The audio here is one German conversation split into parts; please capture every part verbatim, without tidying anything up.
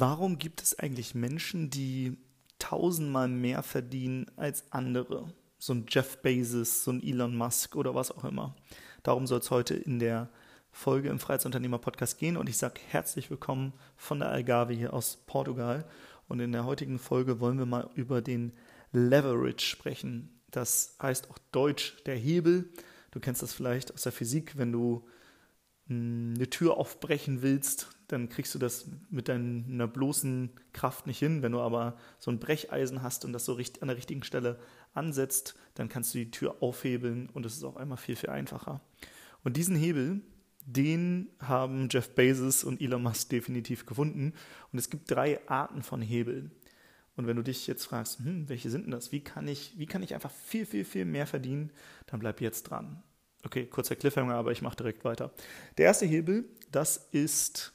Warum gibt es eigentlich Menschen, die tausendmal mehr verdienen als andere? So ein Jeff Bezos, so ein Elon Musk oder was auch immer. Darum soll es heute in der Folge im Freiheitsunternehmer-Podcast gehen und ich sage herzlich willkommen von der Algarve hier aus Portugal. Und in der heutigen Folge wollen wir mal über den Leverage sprechen. Das heißt auch deutsch der Hebel. Du kennst das vielleicht aus der Physik, wenn du eine Tür aufbrechen willst, dann kriegst du das mit deiner bloßen Kraft nicht hin. Wenn du aber so ein Brecheisen hast und das so richtig an der richtigen Stelle ansetzt, dann kannst du die Tür aufhebeln und es ist auf einmal viel, viel einfacher. Und diesen Hebel, den haben Jeff Bezos und Elon Musk definitiv gefunden. Und es gibt drei Arten von Hebeln. Und wenn du dich jetzt fragst, hm, welche sind denn das? Wie kann ich, wie kann ich einfach viel, viel, viel mehr verdienen? Dann bleib jetzt dran. Okay, kurzer Cliffhanger, aber ich mache direkt weiter. Der erste Hebel, das ist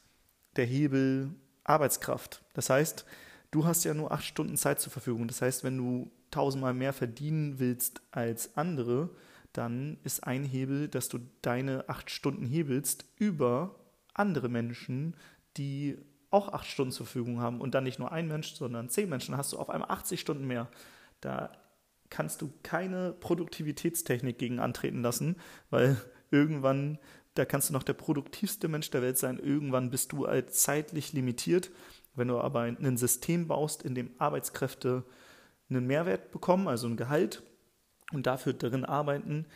der Hebel Arbeitskraft. Das heißt, du hast ja nur acht Stunden Zeit zur Verfügung. Das heißt, wenn du tausendmal mehr verdienen willst als andere, dann ist ein Hebel, dass du deine acht Stunden hebelst über andere Menschen, die auch acht Stunden zur Verfügung haben. Und dann nicht nur ein Mensch, sondern zehn Menschen. Hast du auf einmal achtzig Stunden mehr. Da kannst du keine Produktivitätstechnik gegen antreten lassen, weil irgendwann, da kannst du noch der produktivste Mensch der Welt sein, irgendwann bist du als zeitlich limitiert. Wenn du aber ein System baust, in dem Arbeitskräfte einen Mehrwert bekommen, also ein Gehalt, und dafür darin arbeiten,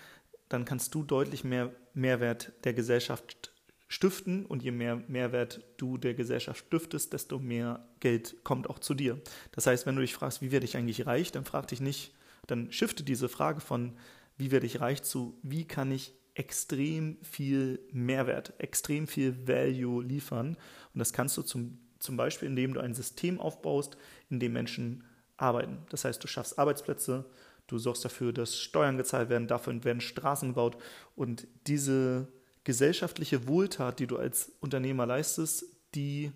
dann kannst du deutlich mehr Mehrwert der Gesellschaft stiften und je mehr Mehrwert du der Gesellschaft stiftest, desto mehr Geld kommt auch zu dir. Das heißt, wenn du dich fragst, wie werde ich eigentlich reich, dann frag dich nicht, dann shifte diese Frage von, wie werde ich reich, zu, wie kann ich extrem viel Mehrwert, extrem viel Value liefern. Und das kannst du zum, zum Beispiel, indem du ein System aufbaust, in dem Menschen arbeiten. Das heißt, du schaffst Arbeitsplätze, du sorgst dafür, dass Steuern gezahlt werden, dafür werden Straßen gebaut. Und diese gesellschaftliche Wohltat, die du als Unternehmer leistest, die,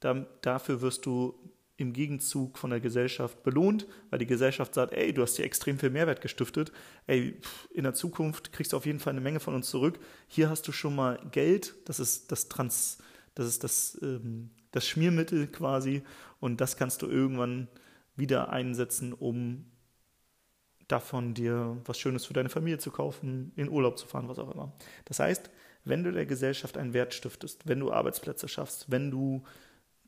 da, dafür wirst du im Gegenzug von der Gesellschaft belohnt, weil die Gesellschaft sagt, ey, du hast hier extrem viel Mehrwert gestiftet, ey, in der Zukunft kriegst du auf jeden Fall eine Menge von uns zurück, hier hast du schon mal Geld, das ist das Trans, das ist das, ähm, das Schmiermittel quasi und das kannst du irgendwann wieder einsetzen, um davon dir was Schönes für deine Familie zu kaufen, in Urlaub zu fahren, was auch immer. Das heißt, wenn du der Gesellschaft einen Wert stiftest, wenn du Arbeitsplätze schaffst, wenn du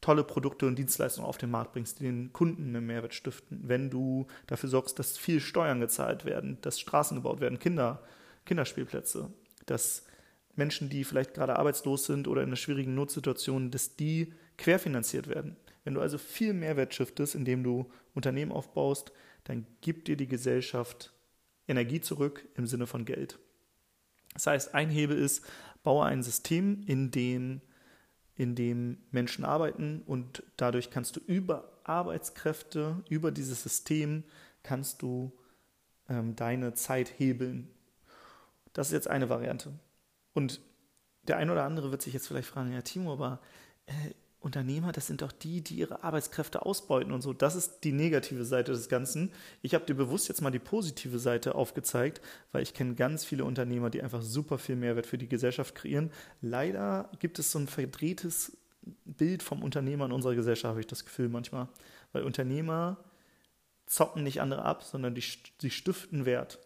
tolle Produkte und Dienstleistungen auf den Markt bringst, die den Kunden einen Mehrwert stiften, wenn du dafür sorgst, dass viel Steuern gezahlt werden, dass Straßen gebaut werden, Kinder, Kinderspielplätze, dass Menschen, die vielleicht gerade arbeitslos sind oder in einer schwierigen Notsituation, dass die querfinanziert werden. Wenn du also viel Mehrwert stiftest, indem du Unternehmen aufbaust, dann gibt dir die Gesellschaft Energie zurück im Sinne von Geld. Das heißt, ein Hebel ist, baue ein System, in dem in dem Menschen arbeiten und dadurch kannst du über Arbeitskräfte, über dieses System, kannst du ähm, deine Zeit hebeln. Das ist jetzt eine Variante. Und der ein oder andere wird sich jetzt vielleicht fragen, ja Timo, aber äh, Unternehmer, das sind doch die, die ihre Arbeitskräfte ausbeuten und so. Das ist die negative Seite des Ganzen. Ich habe dir bewusst jetzt mal die positive Seite aufgezeigt, weil ich kenne ganz viele Unternehmer, die einfach super viel Mehrwert für die Gesellschaft kreieren. Leider gibt es so ein verdrehtes Bild vom Unternehmer in unserer Gesellschaft, habe ich das Gefühl manchmal. Weil Unternehmer zocken nicht andere ab, sondern die, die stiften Wert.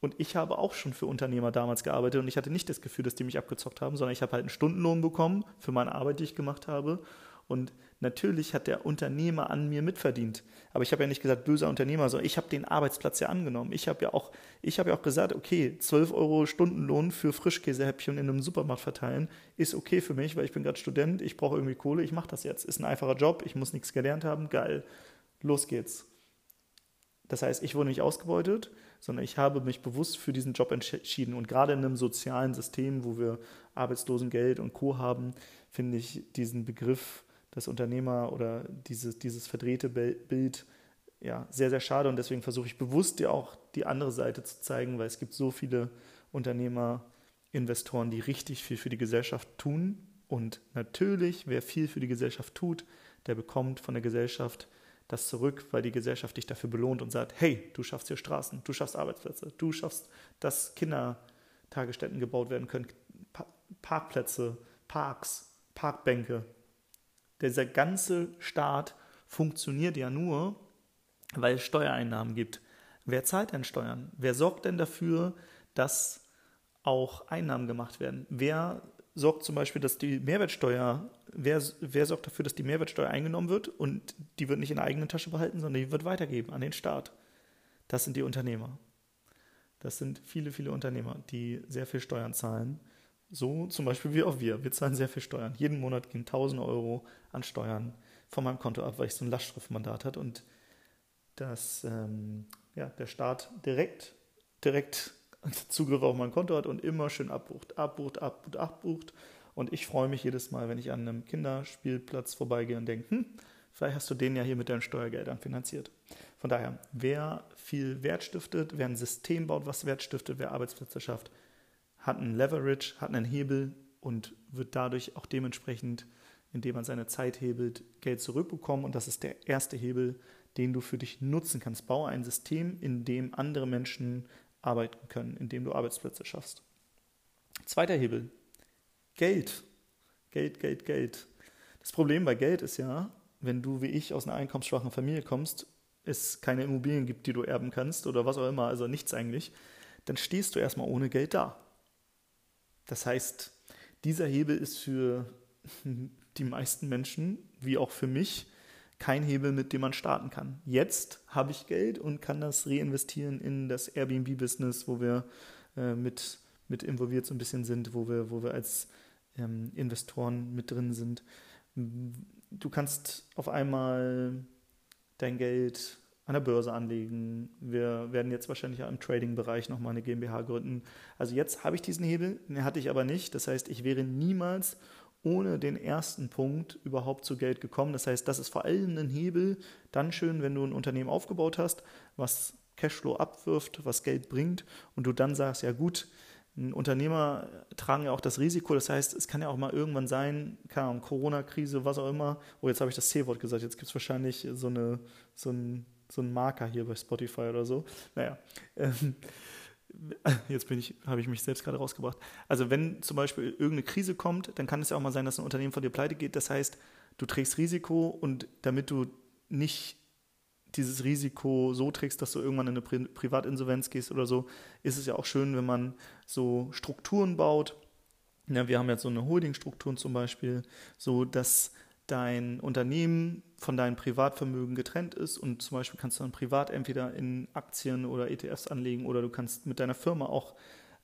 Und ich habe auch schon für Unternehmer damals gearbeitet und ich hatte nicht das Gefühl, dass die mich abgezockt haben, sondern ich habe halt einen Stundenlohn bekommen für meine Arbeit, die ich gemacht habe. Und natürlich hat der Unternehmer an mir mitverdient. Aber ich habe ja nicht gesagt, böser Unternehmer, sondern ich habe den Arbeitsplatz ja angenommen. Ich habe ja auch, ich habe ja auch gesagt, okay, zwölf Euro Stundenlohn für Frischkäsehäppchen in einem Supermarkt verteilen ist okay für mich, weil ich bin gerade Student, ich brauche irgendwie Kohle, ich mache das jetzt. Ist ein einfacher Job, ich muss nichts gelernt haben, geil, los geht's. Das heißt, ich wurde nicht ausgebeutet, sondern ich habe mich bewusst für diesen Job entschieden. Und gerade in einem sozialen System, wo wir Arbeitslosengeld und Co. haben, finde ich diesen Begriff, das Unternehmer oder dieses, dieses verdrehte Bild, ja, sehr, sehr schade. Und deswegen versuche ich bewusst dir auch die andere Seite zu zeigen, weil es gibt so viele Unternehmer, Investoren, die richtig viel für die Gesellschaft tun. Und natürlich, wer viel für die Gesellschaft tut, der bekommt von der Gesellschaft das zurück, weil die Gesellschaft dich dafür belohnt und sagt, hey, du schaffst hier Straßen, du schaffst Arbeitsplätze, du schaffst, dass Kindertagesstätten gebaut werden können, pa- Parkplätze, Parks, Parkbänke. Dieser ganze Staat funktioniert ja nur, weil es Steuereinnahmen gibt. Wer zahlt denn Steuern? Wer sorgt denn dafür, dass auch Einnahmen gemacht werden? Wer sorgt zum Beispiel, dass die Mehrwertsteuer, wer, wer sorgt dafür, dass die Mehrwertsteuer eingenommen wird und die wird nicht in der eigenen Tasche behalten, sondern die wird weitergeben an den Staat? Das sind die Unternehmer. Das sind viele, viele Unternehmer, die sehr viel Steuern zahlen. So zum Beispiel wie auch wir. Wir zahlen sehr viel Steuern. Jeden Monat gehen tausend Euro an Steuern von meinem Konto ab, weil ich so ein Lastschriftmandat hatte und dass ähm, ja, der Staat direkt, direkt Zugriff auf mein Konto hat und immer schön abbucht, abbucht, abbucht, abbucht. Und ich freue mich jedes Mal, wenn ich an einem Kinderspielplatz vorbeigehe und denke, hm, vielleicht hast du den ja hier mit deinen Steuergeldern finanziert. Von daher, wer viel Wert stiftet, wer ein System baut, was Wert stiftet, wer Arbeitsplätze schafft, hat einen Leverage, hat einen Hebel und wird dadurch auch dementsprechend, indem man seine Zeit hebelt, Geld zurückbekommen. Und das ist der erste Hebel, den du für dich nutzen kannst. Baue ein System, in dem andere Menschen arbeiten können, in dem du Arbeitsplätze schaffst. Zweiter Hebel, Geld. Geld, Geld, Geld. Das Problem bei Geld ist ja, wenn du wie ich aus einer einkommensschwachen Familie kommst, es keine Immobilien gibt, die du erben kannst oder was auch immer, also nichts eigentlich, dann stehst du erstmal ohne Geld da. Das heißt, dieser Hebel ist für die meisten Menschen, wie auch für mich, kein Hebel, mit dem man starten kann. Jetzt habe ich Geld und kann das reinvestieren in das Airbnb-Business, wo wir äh, mit, mit involviert so ein bisschen sind, wo wir, wo wir als ähm, Investoren mit drin sind. Du kannst auf einmal dein Geld an der Börse anlegen. Wir werden jetzt wahrscheinlich im Trading-Bereich nochmal eine GmbH gründen. Also jetzt habe ich diesen Hebel, den hatte ich aber nicht. Das heißt, ich wäre niemals ohne den ersten Punkt überhaupt zu Geld gekommen. Das heißt, das ist vor allem ein Hebel, dann schön, wenn du ein Unternehmen aufgebaut hast, was Cashflow abwirft, was Geld bringt und du dann sagst, ja gut, Unternehmer tragen ja auch das Risiko, das heißt, es kann ja auch mal irgendwann sein, keine Ahnung, Corona-Krise, was auch immer, oh, jetzt habe ich das C-Wort gesagt, jetzt gibt es wahrscheinlich so, eine, so, ein, so einen Marker hier bei Spotify oder so. Naja, ähm, Jetzt bin ich, habe ich mich selbst gerade rausgebracht. Also wenn zum Beispiel irgendeine Krise kommt, dann kann es ja auch mal sein, dass ein Unternehmen von dir pleite geht. Das heißt, du trägst Risiko und damit du nicht dieses Risiko so trägst, dass du irgendwann in eine Pri- Privatinsolvenz gehst oder so, ist es ja auch schön, wenn man so Strukturen baut. Ja, wir haben jetzt so eine Holdingstruktur zum Beispiel, so dass dein Unternehmen von deinem Privatvermögen getrennt ist und zum Beispiel kannst du dann privat entweder in Aktien oder E T Fs anlegen oder du kannst mit deiner Firma auch,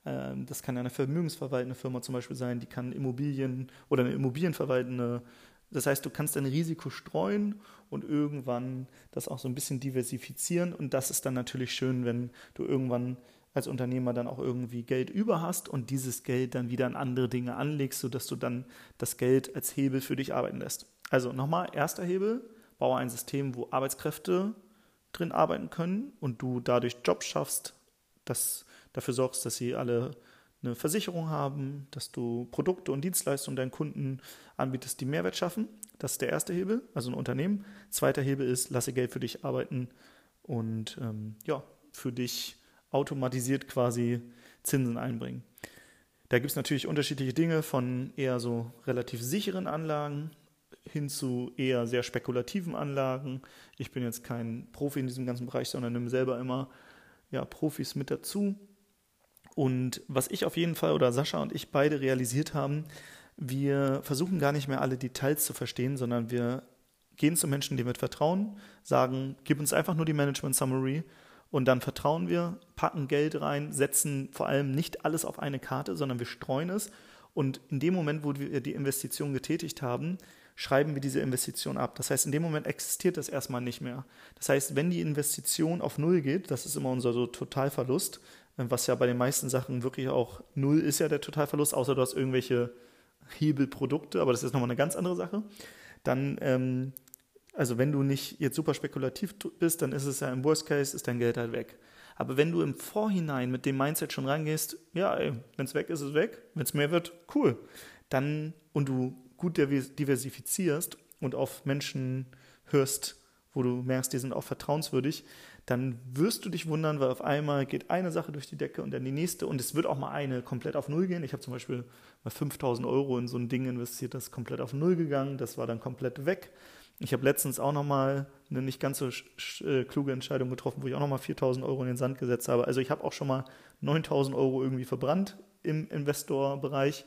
äh, das kann ja eine vermögensverwaltende Firma zum Beispiel sein, die kann Immobilien oder eine Immobilienverwaltende, das heißt, du kannst dein Risiko streuen und irgendwann das auch so ein bisschen diversifizieren und das ist dann natürlich schön, wenn du irgendwann als Unternehmer dann auch irgendwie Geld über hast und dieses Geld dann wieder in andere Dinge anlegst, sodass du dann das Geld als Hebel für dich arbeiten lässt. Also nochmal, erster Hebel, baue ein System, wo Arbeitskräfte drin arbeiten können und du dadurch Jobs schaffst, dass dafür sorgst, dass sie alle eine Versicherung haben, dass du Produkte und Dienstleistungen deinen Kunden anbietest, die Mehrwert schaffen. Das ist der erste Hebel, also ein Unternehmen. Zweiter Hebel ist, lasse Geld für dich arbeiten und ähm, ja, für dich automatisiert quasi Zinsen einbringen. Da gibt es natürlich unterschiedliche Dinge von eher so relativ sicheren Anlagen hin zu eher sehr spekulativen Anlagen. Ich bin jetzt kein Profi in diesem ganzen Bereich, sondern nehme selber immer ja, Profis mit dazu. Und was ich auf jeden Fall oder Sascha und ich beide realisiert haben, wir versuchen gar nicht mehr alle Details zu verstehen, sondern wir gehen zu Menschen, denen wir vertrauen, sagen, gib uns einfach nur die Management Summary. Und dann vertrauen wir, packen Geld rein, setzen vor allem nicht alles auf eine Karte, sondern wir streuen es. Und in dem Moment, wo wir die Investition getätigt haben, schreiben wir diese Investition ab. Das heißt, in dem Moment existiert das erstmal nicht mehr. Das heißt, wenn die Investition auf Null geht, das ist immer unser so Totalverlust, was ja bei den meisten Sachen wirklich auch Null ist ja der Totalverlust, außer du hast irgendwelche Hebelprodukte, aber das ist nochmal eine ganz andere Sache. Dann ähm, Also wenn du nicht jetzt super spekulativ bist, dann ist es ja im Worst Case, ist dein Geld halt weg. Aber wenn du im Vorhinein mit dem Mindset schon rangehst, ja, wenn es weg ist, ist es weg, wenn es mehr wird, cool. Dann und du gut diversifizierst und auf Menschen hörst, wo du merkst, die sind auch vertrauenswürdig, dann wirst du dich wundern, weil auf einmal geht eine Sache durch die Decke und dann die nächste und es wird auch mal eine komplett auf Null gehen. Ich habe zum Beispiel mal fünftausend Euro in so ein Ding investiert, das ist komplett auf Null gegangen, das war dann komplett weg. Ich habe letztens auch nochmal eine nicht ganz so kluge Entscheidung getroffen, wo ich auch nochmal viertausend Euro in den Sand gesetzt habe. Also ich habe auch schon mal neuntausend Euro irgendwie verbrannt im Investorbereich.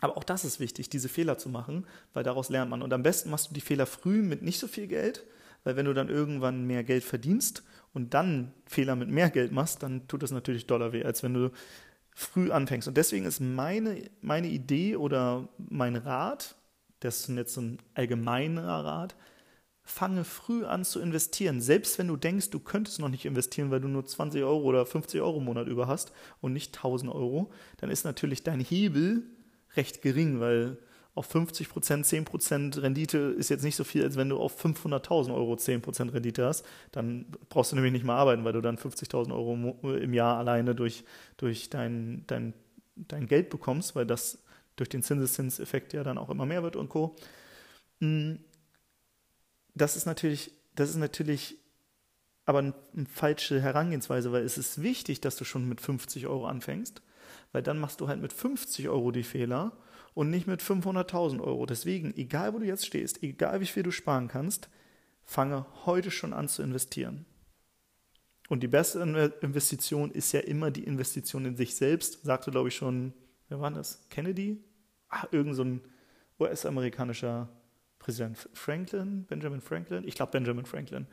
Aber auch das ist wichtig, diese Fehler zu machen, weil daraus lernt man. Und am besten machst du die Fehler früh mit nicht so viel Geld, weil wenn du dann irgendwann mehr Geld verdienst und dann Fehler mit mehr Geld machst, dann tut das natürlich doller weh, als wenn du früh anfängst. Und deswegen ist meine, meine Idee oder mein Rat, das ist jetzt so ein allgemeiner Rat, fange früh an zu investieren. Selbst wenn du denkst, du könntest noch nicht investieren, weil du nur zwanzig Euro oder fünfzig Euro im Monat über hast und nicht tausend Euro, dann ist natürlich dein Hebel recht gering, weil auf fünfzig Prozent, zehn Prozent Rendite ist jetzt nicht so viel, als wenn du auf fünfhunderttausend Euro zehn Prozent Rendite hast. Dann brauchst du nämlich nicht mehr arbeiten, weil du dann fünfzigtausend Euro im Jahr alleine durch, durch dein, dein, dein Geld bekommst, weil das durch den Zinseszinseffekt ja dann auch immer mehr wird und Co. Das ist natürlich, das ist natürlich aber eine falsche Herangehensweise, weil es ist wichtig, dass du schon mit fünfzig Euro anfängst, weil dann machst du halt mit fünfzig Euro die Fehler und nicht mit fünfhunderttausend Euro. Deswegen, egal wo du jetzt stehst, egal wie viel du sparen kannst, fange heute schon an zu investieren. Und die beste Investition ist ja immer die Investition in sich selbst, sagte, glaube ich, schon, wer war das? Kennedy? Ach, irgend so ein U S-amerikanischer Präsident. Franklin? Benjamin Franklin? Ich glaube Benjamin Franklin.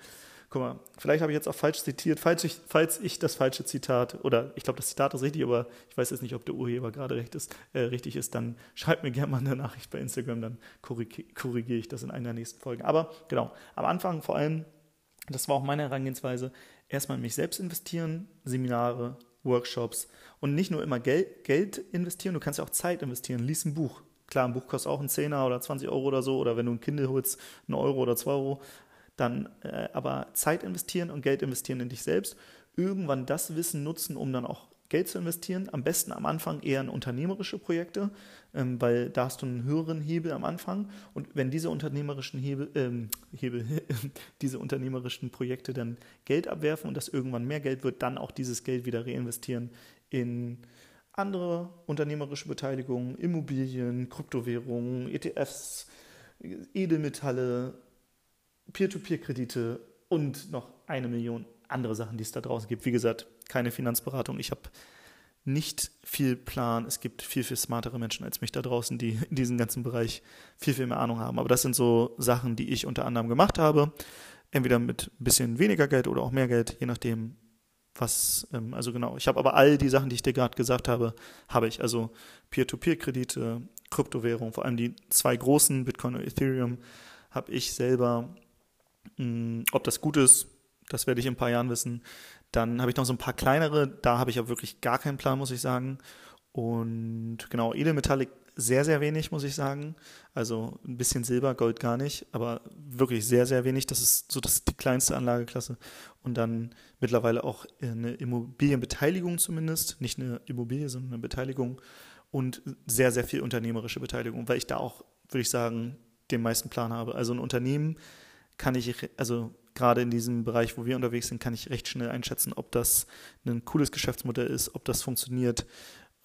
Guck mal, vielleicht habe ich jetzt auch falsch zitiert, falls ich, falls ich das falsche Zitat, oder ich glaube, das Zitat ist richtig, aber ich weiß jetzt nicht, ob der Urheber gerade recht ist, äh, richtig ist, dann schreibt mir gerne mal eine Nachricht bei Instagram, dann korrigiere ich das in einer der nächsten Folgen. Aber genau, am Anfang vor allem, das war auch meine Herangehensweise, erstmal in mich selbst investieren, Seminare, Workshops und nicht nur immer Geld, Geld investieren, du kannst ja auch Zeit investieren, lies ein Buch. Klar, ein Buch kostet auch einen Zehner oder zwanzig Euro oder so, oder wenn du ein Kindle holst, einen Euro oder zwei Euro, dann äh, aber Zeit investieren und Geld investieren in dich selbst. Irgendwann das Wissen nutzen, um dann auch Geld zu investieren. Am besten am Anfang eher in unternehmerische Projekte, ähm, weil da hast du einen höheren Hebel am Anfang. Und wenn diese unternehmerischen Hebel, ähm, Hebel diese unternehmerischen Projekte dann Geld abwerfen und das irgendwann mehr Geld wird, dann auch dieses Geld wieder reinvestieren in andere unternehmerische Beteiligungen, Immobilien, Kryptowährungen, E T Fs, Edelmetalle, Peer-to-Peer-Kredite und noch eine Million andere Sachen, die es da draußen gibt. Wie gesagt, keine Finanzberatung. Ich habe nicht viel Plan. Es gibt viel, viel smartere Menschen als mich da draußen, die in diesem ganzen Bereich viel, viel mehr Ahnung haben. Aber das sind so Sachen, die ich unter anderem gemacht habe. Entweder mit ein bisschen weniger Geld oder auch mehr Geld, je nachdem, was, also genau. Ich habe aber all die Sachen, die ich dir gerade gesagt habe, habe ich. Also Peer-to-Peer-Kredite, Kryptowährung, vor allem die zwei großen, Bitcoin und Ethereum, habe ich selber. Ob das gut ist, das werde ich in ein paar Jahren wissen. Dann habe ich noch so ein paar kleinere, da habe ich aber wirklich gar keinen Plan, muss ich sagen. Und genau, Edelmetalle sehr, sehr wenig, muss ich sagen. Also ein bisschen Silber, Gold gar nicht, aber wirklich sehr, sehr wenig. Das ist so das ist die kleinste Anlageklasse. Und dann mittlerweile auch eine Immobilienbeteiligung zumindest, nicht eine Immobilie, sondern eine Beteiligung und sehr, sehr viel unternehmerische Beteiligung, weil ich da auch, würde ich sagen, den meisten Plan habe. Also ein Unternehmen kann ich, also gerade in diesem Bereich, wo wir unterwegs sind, kann ich recht schnell einschätzen, ob das ein cooles Geschäftsmodell ist, ob das funktioniert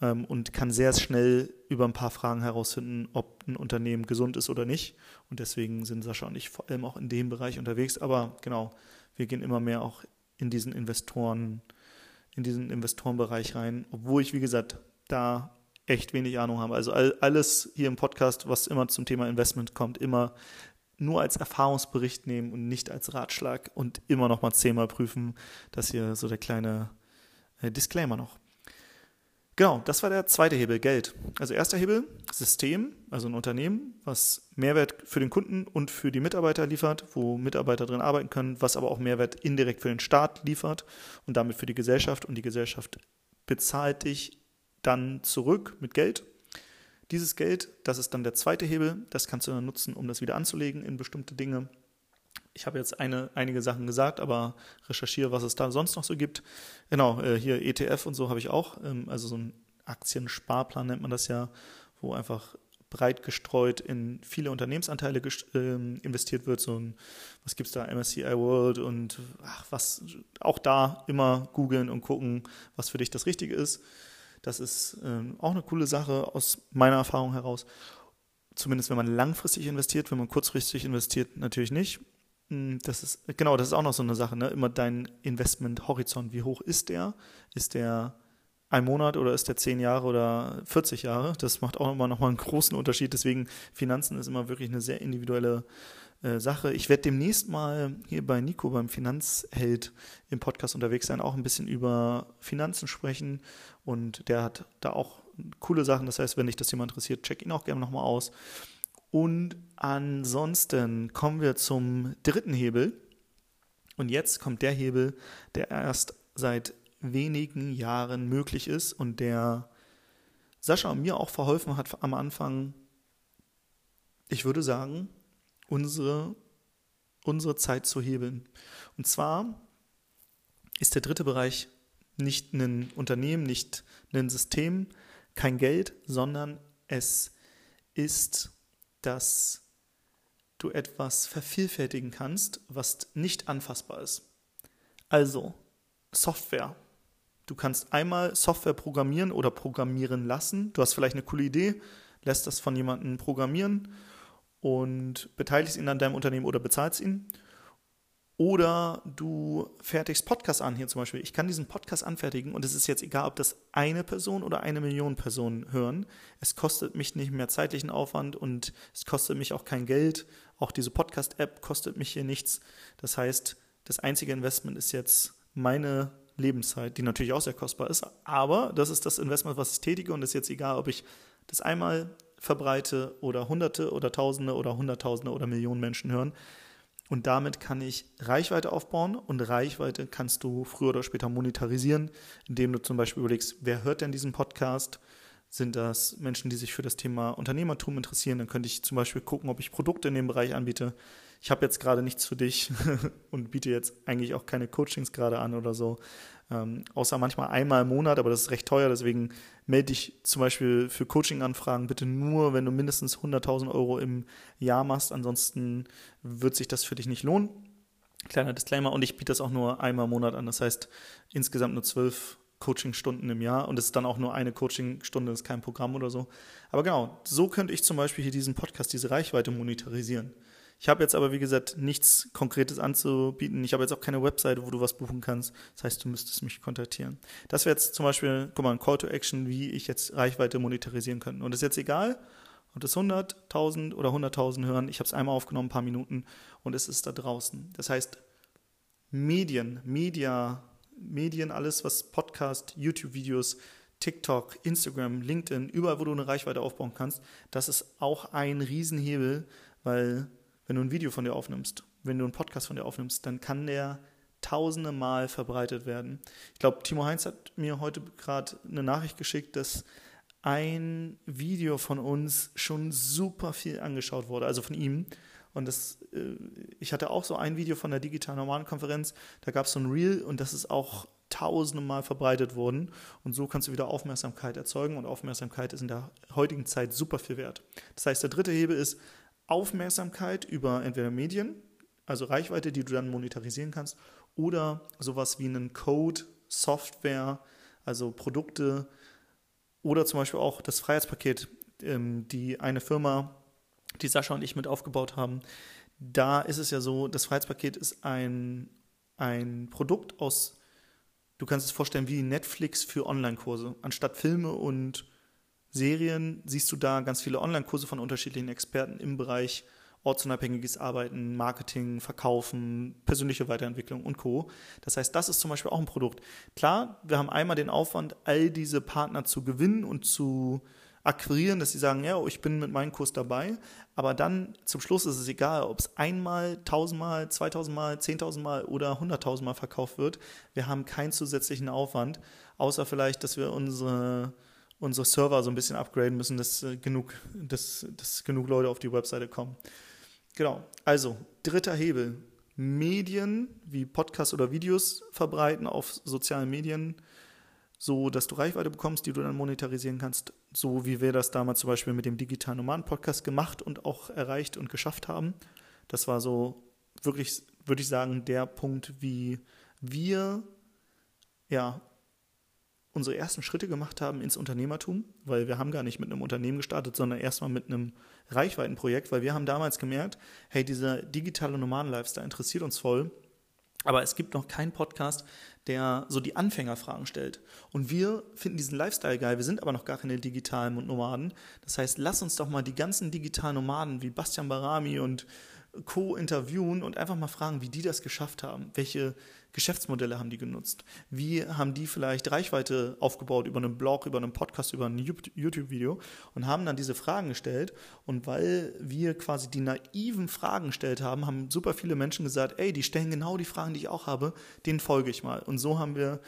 ähm, und kann sehr schnell über ein paar Fragen herausfinden, ob ein Unternehmen gesund ist oder nicht. Und deswegen sind Sascha und ich vor allem auch in dem Bereich unterwegs. Aber genau, wir gehen immer mehr auch in diesen Investoren, in diesen Investorenbereich rein, obwohl ich, wie gesagt, da echt wenig Ahnung habe. Also all, alles hier im Podcast, was immer zum Thema Investment kommt, immer nur als Erfahrungsbericht nehmen und nicht als Ratschlag und immer noch mal zehnmal prüfen. Das hier so der kleine Disclaimer noch. Genau, das war der zweite Hebel, Geld. Also erster Hebel, System, also ein Unternehmen, was Mehrwert für den Kunden und für die Mitarbeiter liefert, wo Mitarbeiter drin arbeiten können, was aber auch Mehrwert indirekt für den Staat liefert und damit für die Gesellschaft. Und die Gesellschaft bezahlt dich dann zurück mit Geld. Dieses Geld, das ist dann der zweite Hebel, das kannst du dann nutzen, um das wieder anzulegen in bestimmte Dinge. Ich habe jetzt eine, einige Sachen gesagt, aber recherchiere, was es da sonst noch so gibt. Genau, hier E T F und so habe ich auch, also so ein Aktiensparplan nennt man das ja, wo einfach breit gestreut in viele Unternehmensanteile gest- äh, investiert wird. So ein, was gibt es da, M S C I World und ach, was, auch da immer googeln und gucken, was für dich das Richtige ist. Das ist äh, auch eine coole Sache aus meiner Erfahrung heraus. Zumindest wenn man langfristig investiert, wenn man kurzfristig investiert, natürlich nicht. Das ist, genau, das ist auch noch so eine Sache, ne? Immer dein Investment-Horizont, wie hoch ist der? Ist der ein Monat oder ist der zehn Jahre oder vierzig Jahre? Das macht auch immer nochmal einen großen Unterschied. Deswegen, Finanzen ist immer wirklich eine sehr individuelle äh, Sache. Ich werde demnächst mal hier bei Nico, beim Finanzheld, im Podcast unterwegs sein, auch ein bisschen über Finanzen sprechen. Und der hat da auch coole Sachen. Das heißt, wenn dich das Thema interessiert, check ihn auch gerne nochmal aus. Und ansonsten kommen wir zum dritten Hebel. Und jetzt kommt der Hebel, der erst seit wenigen Jahren möglich ist und der Sascha und mir auch verholfen hat am Anfang, ich würde sagen, unsere, unsere Zeit zu hebeln. Und zwar ist der dritte Bereich nicht ein Unternehmen, nicht ein System, kein Geld, sondern es ist, dass du etwas vervielfältigen kannst, was nicht anfassbar ist. Also Software. Du kannst einmal Software programmieren oder programmieren lassen. Du hast vielleicht eine coole Idee, lässt das von jemandem programmieren und beteiligst ihn an deinem Unternehmen oder bezahlst ihn. Oder du fertigst Podcasts an, hier zum Beispiel. Ich kann diesen Podcast anfertigen und es ist jetzt egal, ob das eine Person oder eine Million Personen hören. Es kostet mich nicht mehr zeitlichen Aufwand und es kostet mich auch kein Geld. Auch diese Podcast-App kostet mich hier nichts. Das heißt, das einzige Investment ist jetzt meine Lebenszeit, die natürlich auch sehr kostbar ist. Aber das ist das Investment, was ich tätige und es ist jetzt egal, ob ich das einmal verbreite oder Hunderte oder Tausende oder Hunderttausende oder Millionen Menschen hören. Und damit kann ich Reichweite aufbauen und Reichweite kannst du früher oder später monetarisieren, indem du zum Beispiel überlegst, wer hört denn diesen Podcast? Sind das Menschen, die sich für das Thema Unternehmertum interessieren? Dann könnte ich zum Beispiel gucken, ob ich Produkte in dem Bereich anbiete. Ich habe jetzt gerade nichts für dich und biete jetzt eigentlich auch keine Coachings gerade an oder so, ähm, außer manchmal einmal im Monat, aber das ist recht teuer, deswegen melde dich zum Beispiel für Coaching-Anfragen bitte nur, wenn du mindestens hunderttausend Euro im Jahr machst, ansonsten wird sich das für dich nicht lohnen. Kleiner Disclaimer, und ich biete das auch nur einmal im Monat an, das heißt insgesamt nur zwölf Coaching-Stunden im Jahr und es ist dann auch nur eine Coaching-Stunde, das ist kein Programm oder so. Aber genau, so könnte ich zum Beispiel hier diesen Podcast, diese Reichweite monetarisieren. Ich habe jetzt aber, wie gesagt, nichts Konkretes anzubieten. Ich habe jetzt auch keine Webseite, wo du was buchen kannst. Das heißt, du müsstest mich kontaktieren. Das wäre jetzt zum Beispiel, guck mal, ein Call to Action, wie ich jetzt Reichweite monetarisieren könnte. Und das ist jetzt egal, ob das hunderttausend oder hunderttausend hören. Ich habe es einmal aufgenommen, ein paar Minuten, und es ist da draußen. Das heißt, Medien, Media, Medien, alles, was Podcast, YouTube-Videos, TikTok, Instagram, LinkedIn, überall, wo du eine Reichweite aufbauen kannst, das ist auch ein Riesenhebel, weil wenn du ein Video von dir aufnimmst, wenn du einen Podcast von dir aufnimmst, dann kann der tausende Mal verbreitet werden. Ich glaube, Timo Heinz hat mir heute gerade eine Nachricht geschickt, dass ein Video von uns schon super viel angeschaut wurde, also von ihm. Und das, ich hatte auch so ein Video von der digitalen Nomadenkonferenz, da gab es so ein Reel und das ist auch tausende Mal verbreitet worden. Und so kannst du wieder Aufmerksamkeit erzeugen und Aufmerksamkeit ist in der heutigen Zeit super viel wert. Das heißt, der dritte Hebel ist, Aufmerksamkeit über entweder Medien, also Reichweite, die du dann monetarisieren kannst, oder sowas wie einen Code, Software, also Produkte oder zum Beispiel auch das Freiheitspaket, die eine Firma, die Sascha und ich mit aufgebaut haben. Da ist es ja so, das Freiheitspaket ist ein, ein Produkt aus, du kannst es vorstellen wie Netflix für Online-Kurse. Anstatt Filme und Serien siehst du da ganz viele Online-Kurse von unterschiedlichen Experten im Bereich ortsunabhängiges Arbeiten, Marketing, Verkaufen, persönliche Weiterentwicklung und Co. Das heißt, das ist zum Beispiel auch ein Produkt. Klar, wir haben einmal den Aufwand, all diese Partner zu gewinnen und zu akquirieren, dass sie sagen, ja, ich bin mit meinem Kurs dabei, aber dann zum Schluss ist es egal, ob es einmal, tausendmal, zweitausendmal, zehntausendmal oder hunderttausendmal verkauft wird. Wir haben keinen zusätzlichen Aufwand, außer vielleicht, dass wir unsere unsere Server so ein bisschen upgraden müssen, dass genug, dass, dass genug Leute auf die Webseite kommen. Genau, also dritter Hebel, Medien wie Podcasts oder Videos verbreiten auf sozialen Medien, so dass du Reichweite bekommst, die du dann monetarisieren kannst, so wie wir das damals zum Beispiel mit dem digitalen Nomaden-Podcast gemacht und auch erreicht und geschafft haben. Das war so wirklich, würde ich sagen, der Punkt, wie wir ja unsere ersten Schritte gemacht haben ins Unternehmertum, weil wir haben gar nicht mit einem Unternehmen gestartet, sondern erstmal mit einem Reichweitenprojekt, weil wir haben damals gemerkt, hey, dieser digitale Nomaden-Lifestyle interessiert uns voll, aber es gibt noch keinen Podcast, der so die Anfängerfragen stellt. Und wir finden diesen Lifestyle geil, wir sind aber noch gar keine digitalen Nomaden. Das heißt, lass uns doch mal die ganzen digitalen Nomaden wie Bastian Barami und Co. interviewen und einfach mal fragen, wie die das geschafft haben. Welche Geschäftsmodelle haben die genutzt? Wie haben die vielleicht Reichweite aufgebaut über einen Blog, über einen Podcast, über ein YouTube-Video und haben dann diese Fragen gestellt. Und weil wir quasi die naiven Fragen gestellt haben, haben super viele Menschen gesagt, ey, die stellen genau die Fragen, die ich auch habe, denen folge ich mal. Und so haben wir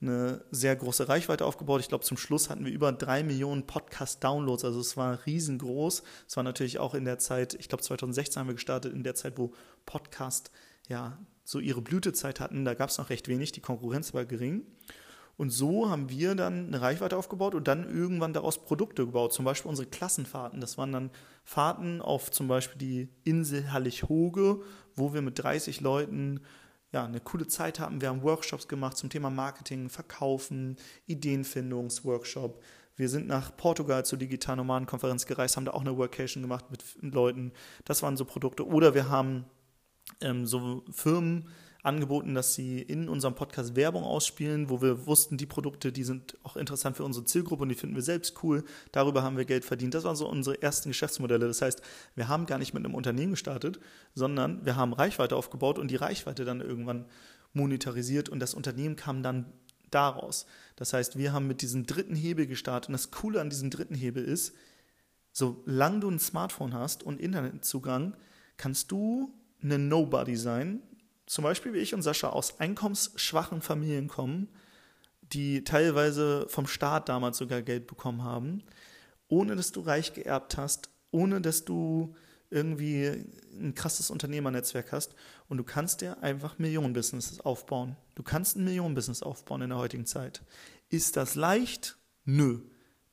eine sehr große Reichweite aufgebaut. Ich glaube, zum Schluss hatten wir über drei Millionen Podcast-Downloads. Also es war riesengroß. Es war natürlich auch in der Zeit, ich glaube zwanzig sechzehn haben wir gestartet, in der Zeit, wo Podcast ja so ihre Blütezeit hatten. Da gab es noch recht wenig, die Konkurrenz war gering. Und so haben wir dann eine Reichweite aufgebaut und dann irgendwann daraus Produkte gebaut. Zum Beispiel unsere Klassenfahrten. Das waren dann Fahrten auf zum Beispiel die Insel Hallig-Hoge, wo wir mit dreißig Leuten ja, eine coole Zeit haben. Wir haben Workshops gemacht zum Thema Marketing, Verkaufen, Ideenfindungsworkshop. Wir sind nach Portugal zur digitalen Nomadenkonferenz gereist, haben da auch eine Workation gemacht mit Leuten. Das waren so Produkte. Oder wir haben ähm, so Firmen angeboten, dass sie in unserem Podcast Werbung ausspielen, wo wir wussten, die Produkte, die sind auch interessant für unsere Zielgruppe und die finden wir selbst cool. Darüber haben wir Geld verdient. Das waren so unsere ersten Geschäftsmodelle. Das heißt, wir haben gar nicht mit einem Unternehmen gestartet, sondern wir haben Reichweite aufgebaut und die Reichweite dann irgendwann monetarisiert und das Unternehmen kam dann daraus. Das heißt, wir haben mit diesem dritten Hebel gestartet und das Coole an diesem dritten Hebel ist, solange du ein Smartphone hast und Internetzugang, kannst du eine Nobody sein, zum Beispiel wie ich und Sascha aus einkommensschwachen Familien kommen, die teilweise vom Staat damals sogar Geld bekommen haben, ohne dass du reich geerbt hast, ohne dass du irgendwie ein krasses Unternehmernetzwerk hast und du kannst dir einfach Millionenbusinesses aufbauen. Du kannst ein Millionenbusiness aufbauen in der heutigen Zeit. Ist das leicht? Nö.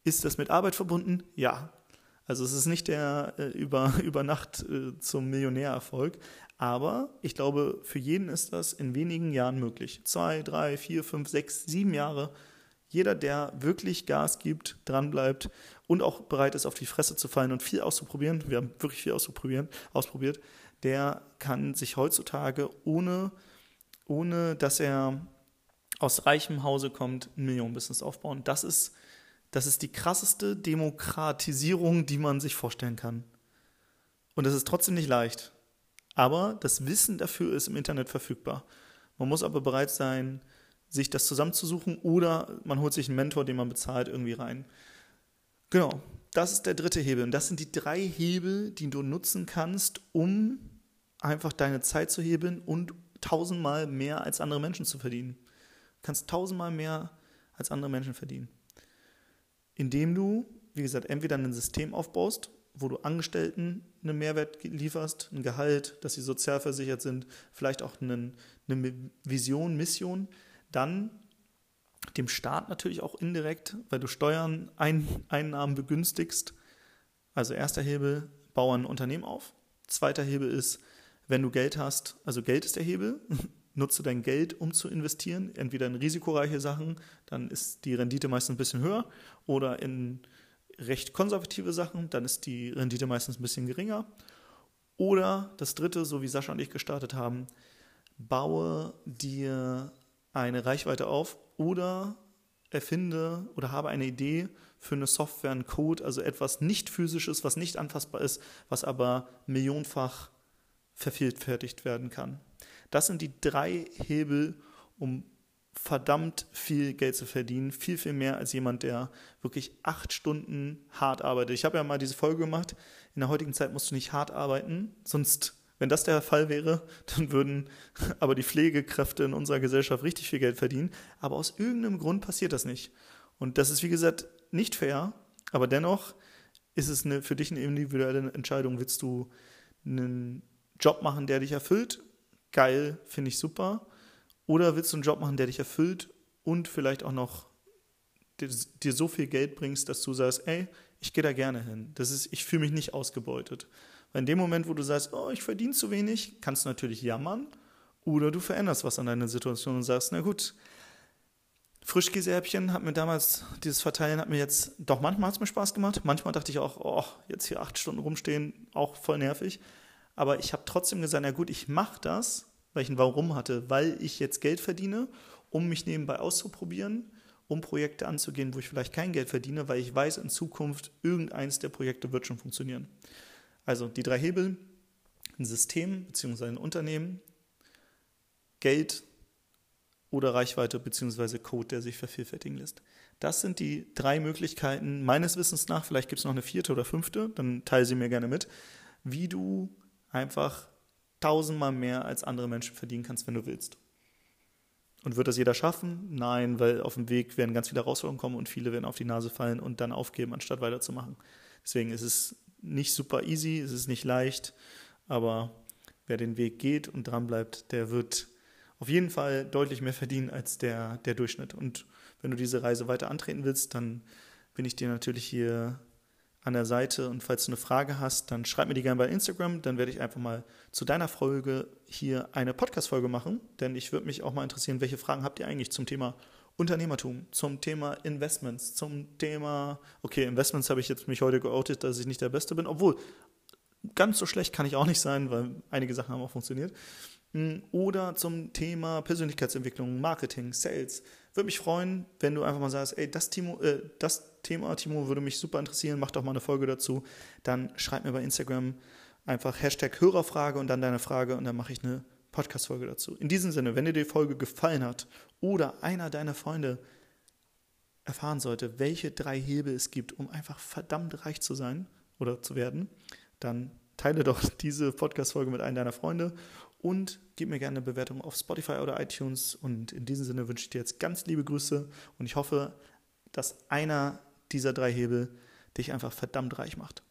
Ist das mit Arbeit verbunden? Ja. Also es ist nicht der äh, über, über Nacht äh, zum Millionärerfolg, aber ich glaube, für jeden ist das in wenigen Jahren möglich. Zwei, drei, vier, fünf, sechs, sieben Jahre. Jeder, der wirklich Gas gibt, dranbleibt und auch bereit ist, auf die Fresse zu fallen und viel auszuprobieren, wir haben wirklich viel auszuprobieren, ausprobiert, der kann sich heutzutage, ohne, ohne dass er aus reichem Hause kommt, ein Millionenbusiness aufbauen. Das ist Das ist die krasseste Demokratisierung, die man sich vorstellen kann. Und das ist trotzdem nicht leicht. Aber das Wissen dafür ist im Internet verfügbar. Man muss aber bereit sein, sich das zusammenzusuchen oder man holt sich einen Mentor, den man bezahlt, irgendwie rein. Genau, das ist der dritte Hebel. Und das sind die drei Hebel, die du nutzen kannst, um einfach deine Zeit zu hebeln und tausendmal mehr als andere Menschen zu verdienen. Du kannst tausendmal mehr als andere Menschen verdienen. Indem du, wie gesagt, entweder ein System aufbaust, wo du Angestellten einen Mehrwert lieferst, ein Gehalt, dass sie sozialversichert sind, vielleicht auch einen, eine Vision, Mission, dann dem Staat natürlich auch indirekt, weil du Steuern, ein, Einnahmen begünstigst. Also erster Hebel, bau ein Unternehmen auf. Zweiter Hebel ist, wenn du Geld hast, also Geld ist der Hebel, nutze dein Geld, um zu investieren, entweder in risikoreiche Sachen, dann ist die Rendite meistens ein bisschen höher, oder in recht konservative Sachen, dann ist die Rendite meistens ein bisschen geringer. Oder das dritte, so wie Sascha und ich gestartet haben, baue dir eine Reichweite auf oder erfinde oder habe eine Idee für eine Software, einen Code, also etwas nicht physisches, was nicht anfassbar ist, was aber millionenfach vervielfältigt werden kann. Das sind die drei Hebel, um verdammt viel Geld zu verdienen. Viel, viel mehr als jemand, der wirklich acht Stunden hart arbeitet. Ich habe ja mal diese Folge gemacht. In der heutigen Zeit musst du nicht hart arbeiten. Sonst, wenn das der Fall wäre, dann würden aber die Pflegekräfte in unserer Gesellschaft richtig viel Geld verdienen. Aber aus irgendeinem Grund passiert das nicht. Und das ist, wie gesagt, nicht fair. Aber dennoch ist es eine, für dich eine individuelle Entscheidung. Willst du einen Job machen, der dich erfüllt? Geil, finde ich super. Oder willst du einen Job machen, der dich erfüllt und vielleicht auch noch dir so viel Geld bringst, dass du sagst, ey, ich gehe da gerne hin. Das ist, ich fühle mich nicht ausgebeutet. Weil in dem Moment, wo du sagst, oh, ich verdiene zu wenig, kannst du natürlich jammern oder du veränderst was an deiner Situation und sagst, na gut, Frischkäsehäppchen hat mir damals, dieses Verteilen hat mir jetzt, doch manchmal hat es mir Spaß gemacht, manchmal dachte ich auch, oh, jetzt hier acht Stunden rumstehen, auch voll nervig. Aber ich habe trotzdem gesagt, na gut, ich mache das, weil ich ein Warum hatte, weil ich jetzt Geld verdiene, um mich nebenbei auszuprobieren, um Projekte anzugehen, wo ich vielleicht kein Geld verdiene, weil ich weiß, in Zukunft irgendeins der Projekte wird schon funktionieren. Also die drei Hebel, ein System bzw. ein Unternehmen, Geld oder Reichweite bzw. Code, der sich vervielfältigen lässt. Das sind die drei Möglichkeiten, meines Wissens nach, vielleicht gibt es noch eine vierte oder fünfte, dann teile sie mir gerne mit, wie du einfach tausendmal mehr als andere Menschen verdienen kannst, wenn du willst. Und wird das jeder schaffen? Nein, weil auf dem Weg werden ganz viele Herausforderungen kommen und viele werden auf die Nase fallen und dann aufgeben, anstatt weiterzumachen. Deswegen ist es nicht super easy, es ist nicht leicht, aber wer den Weg geht und dran bleibt, der wird auf jeden Fall deutlich mehr verdienen als der, der Durchschnitt. Und wenn du diese Reise weiter antreten willst, dann bin ich dir natürlich hier an der Seite. Und falls du eine Frage hast, dann schreib mir die gerne bei Instagram. Dann werde ich einfach mal zu deiner Folge hier eine Podcast-Folge machen. Denn ich würde mich auch mal interessieren, welche Fragen habt ihr eigentlich zum Thema Unternehmertum, zum Thema Investments, zum Thema... Okay, Investments habe ich jetzt mich heute geoutet, dass ich nicht der Beste bin. Obwohl, ganz so schlecht kann ich auch nicht sein, weil einige Sachen haben auch funktioniert. Oder zum Thema Persönlichkeitsentwicklung, Marketing, Sales. Würde mich freuen, wenn du einfach mal sagst, ey, das, Timo, äh, das Thema, Timo, würde mich super interessieren, mach doch mal eine Folge dazu. Dann schreib mir bei Instagram einfach Hashtag Hörerfrage und dann deine Frage und dann mache ich eine Podcast-Folge dazu. In diesem Sinne, wenn dir die Folge gefallen hat oder einer deiner Freunde erfahren sollte, welche drei Hebel es gibt, um einfach verdammt reich zu sein oder zu werden, dann teile doch diese Podcast-Folge mit einem deiner Freunde und gib mir gerne eine Bewertung auf Spotify oder iTunes. Und in diesem Sinne wünsche ich dir jetzt ganz liebe Grüße und ich hoffe, dass einer dieser drei Hebel dich einfach verdammt reich macht.